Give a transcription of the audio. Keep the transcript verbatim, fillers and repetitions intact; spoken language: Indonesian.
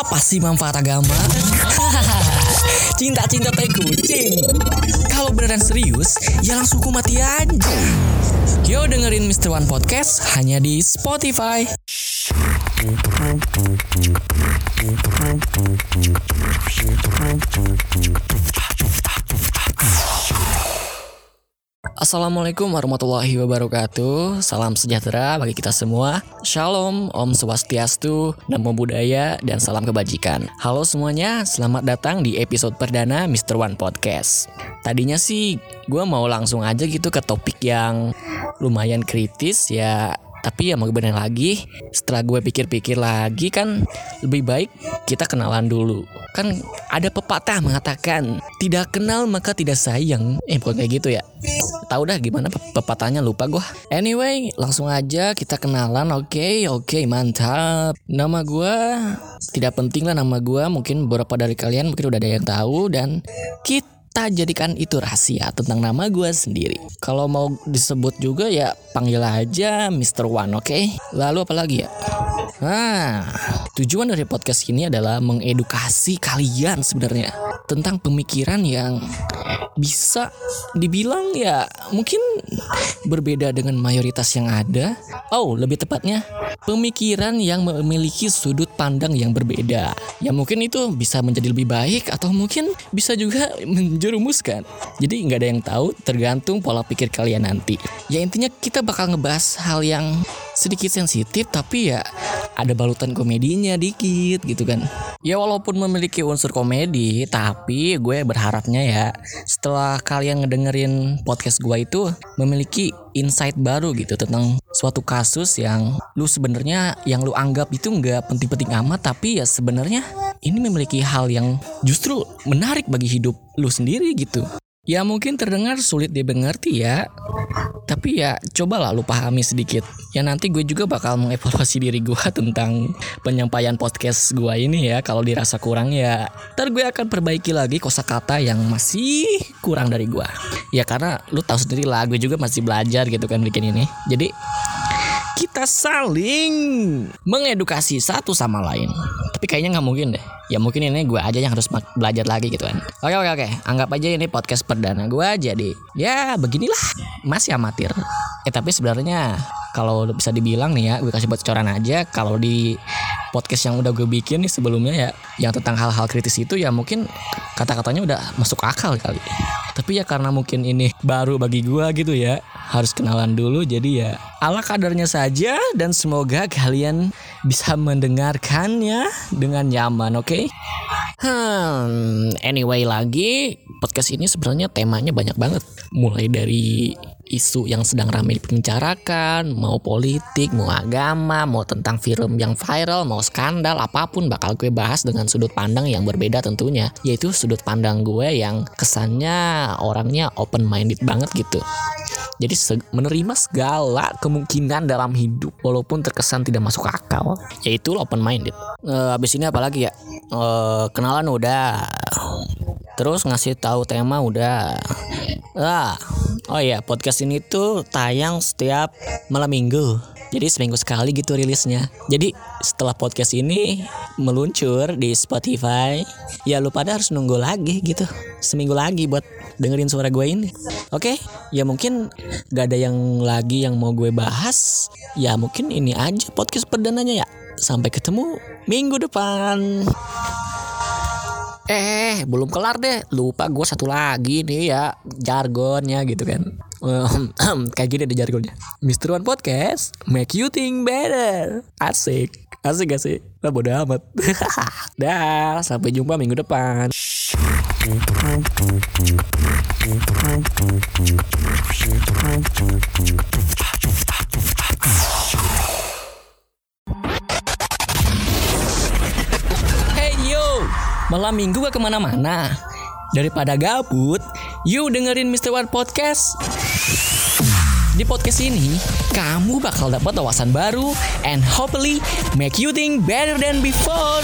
Apa sih manfaat agama? Cinta-cinta tai kucing. Kalau beneran serius, ya langsung ku mati aja. Yo, dengerin mister One Podcast hanya di Spotify. Assalamualaikum warahmatullahi wabarakatuh. Salam sejahtera bagi kita semua. Shalom, Om Swastiastu, Namo Buddhaya, dan salam kebajikan. Halo semuanya, selamat datang di episode perdana mister One Podcast. Tadinya sih gue mau langsung aja gitu ke topik yang lumayan kritis ya. Tapi ya mau bener lagi, setelah gue pikir-pikir lagi kan lebih baik kita kenalan dulu. Kan ada pepatah mengatakan, tidak kenal maka tidak sayang. Eh bukan kayak gitu ya. Tahu dah gimana pepatahnya, lupa gue. Anyway, langsung aja kita kenalan. Oke, oke, mantap. Nama gue, tidak penting lah nama gue. Mungkin beberapa dari kalian mungkin udah ada yang tahu. Dan kita tak jadikan itu rahasia tentang nama gue sendiri. Kalau mau disebut juga ya panggil aja mister One, oke? Okay? Lalu apa lagi ya? Nah, tujuan dari podcast ini adalah mengedukasi kalian sebenarnya tentang pemikiran yang bisa dibilang ya mungkin berbeda dengan mayoritas yang ada. Oh, lebih tepatnya pemikiran yang memiliki sudut pandang yang berbeda. Ya mungkin itu bisa menjadi lebih baik atau mungkin bisa juga menjerumuskan. Jadi nggak ada yang tahu, tergantung pola pikir kalian nanti. Ya intinya kita bakal ngebahas hal yang sedikit sensitif tapi ya ada balutan komedinya dikit gitu kan. Ya walaupun memiliki unsur komedi, tapi gue berharapnya ya setelah kalian ngedengerin podcast gue itu memiliki insight baru gitu tentang suatu kasus yang lu sebenarnya yang lu anggap itu nggak penting-penting amat, tapi ya sebenarnya ini memiliki hal yang justru menarik bagi hidup lu sendiri gitu. Ya mungkin terdengar sulit dimengerti ya, tapi ya cobalah lu pahami sedikit. Ya nanti gue juga bakal mengevaluasi diri gue tentang penyampaian podcast gue ini ya. Kalau dirasa kurang ya, ntar gue akan perbaiki lagi kosakata yang masih kurang dari gue. Ya karena lu tahu sendiri lah, gue juga masih belajar gitu kan bikin ini. Jadi kita saling mengedukasi satu sama lain. Tapi kayaknya gak mungkin deh. Ya mungkin ini gue aja yang harus belajar lagi gitu kan. Oke oke oke. Anggap aja ini podcast perdana gue. Jadi ya beginilah, masih amatir. Eh tapi sebenarnya kalau bisa dibilang nih ya, gue kasih bocoran aja. Kalau di podcast yang udah gue bikin nih sebelumnya ya, yang tentang hal-hal kritis itu ya mungkin kata-katanya udah masuk akal kali. Tapi ya karena mungkin ini baru bagi gue gitu ya, harus kenalan dulu. Jadi ya ala kadarnya saja. Dan semoga kalian bisa mendengarkannya dengan nyaman, oke? Okay? Hmm, anyway lagi, podcast ini sebenarnya temanya banyak banget. Mulai dari isu yang sedang ramai dibicarakan, mau politik, mau agama, mau tentang film yang viral, mau skandal, apapun bakal gue bahas dengan sudut pandang yang berbeda tentunya, yaitu sudut pandang gue yang kesannya orangnya open minded banget gitu. Jadi se- menerima segala kemungkinan dalam hidup walaupun terkesan tidak masuk akal, yaitu open minded. Uh, abis ini apa lagi ya? Uh, kenalan udah. Terus ngasih tahu tema udah. Ah, oh iya, podcast ini tuh tayang setiap malam minggu. Jadi seminggu sekali gitu rilisnya. Jadi setelah podcast ini meluncur di Spotify, ya lu pada harus nunggu lagi gitu. Seminggu lagi buat dengerin suara gue ini. Oke, okay? Ya mungkin gak ada yang lagi yang mau gue bahas. Ya mungkin ini aja podcast perdananya ya. Sampai ketemu minggu depan. Eh, belum kelar deh. Lupa gue satu lagi nih ya, jargonnya gitu kan. Kayak gini ada jargonnya. mister One Podcast, make you think better. Asik, asik gak sih? Lah bodo amat. Dah, sampai jumpa minggu depan. Malam minggu gak kemana-mana. Daripada gabut, yuk dengerin mister One Podcast. Di podcast ini, kamu bakal dapat wawasan baru and hopefully make you think better than before.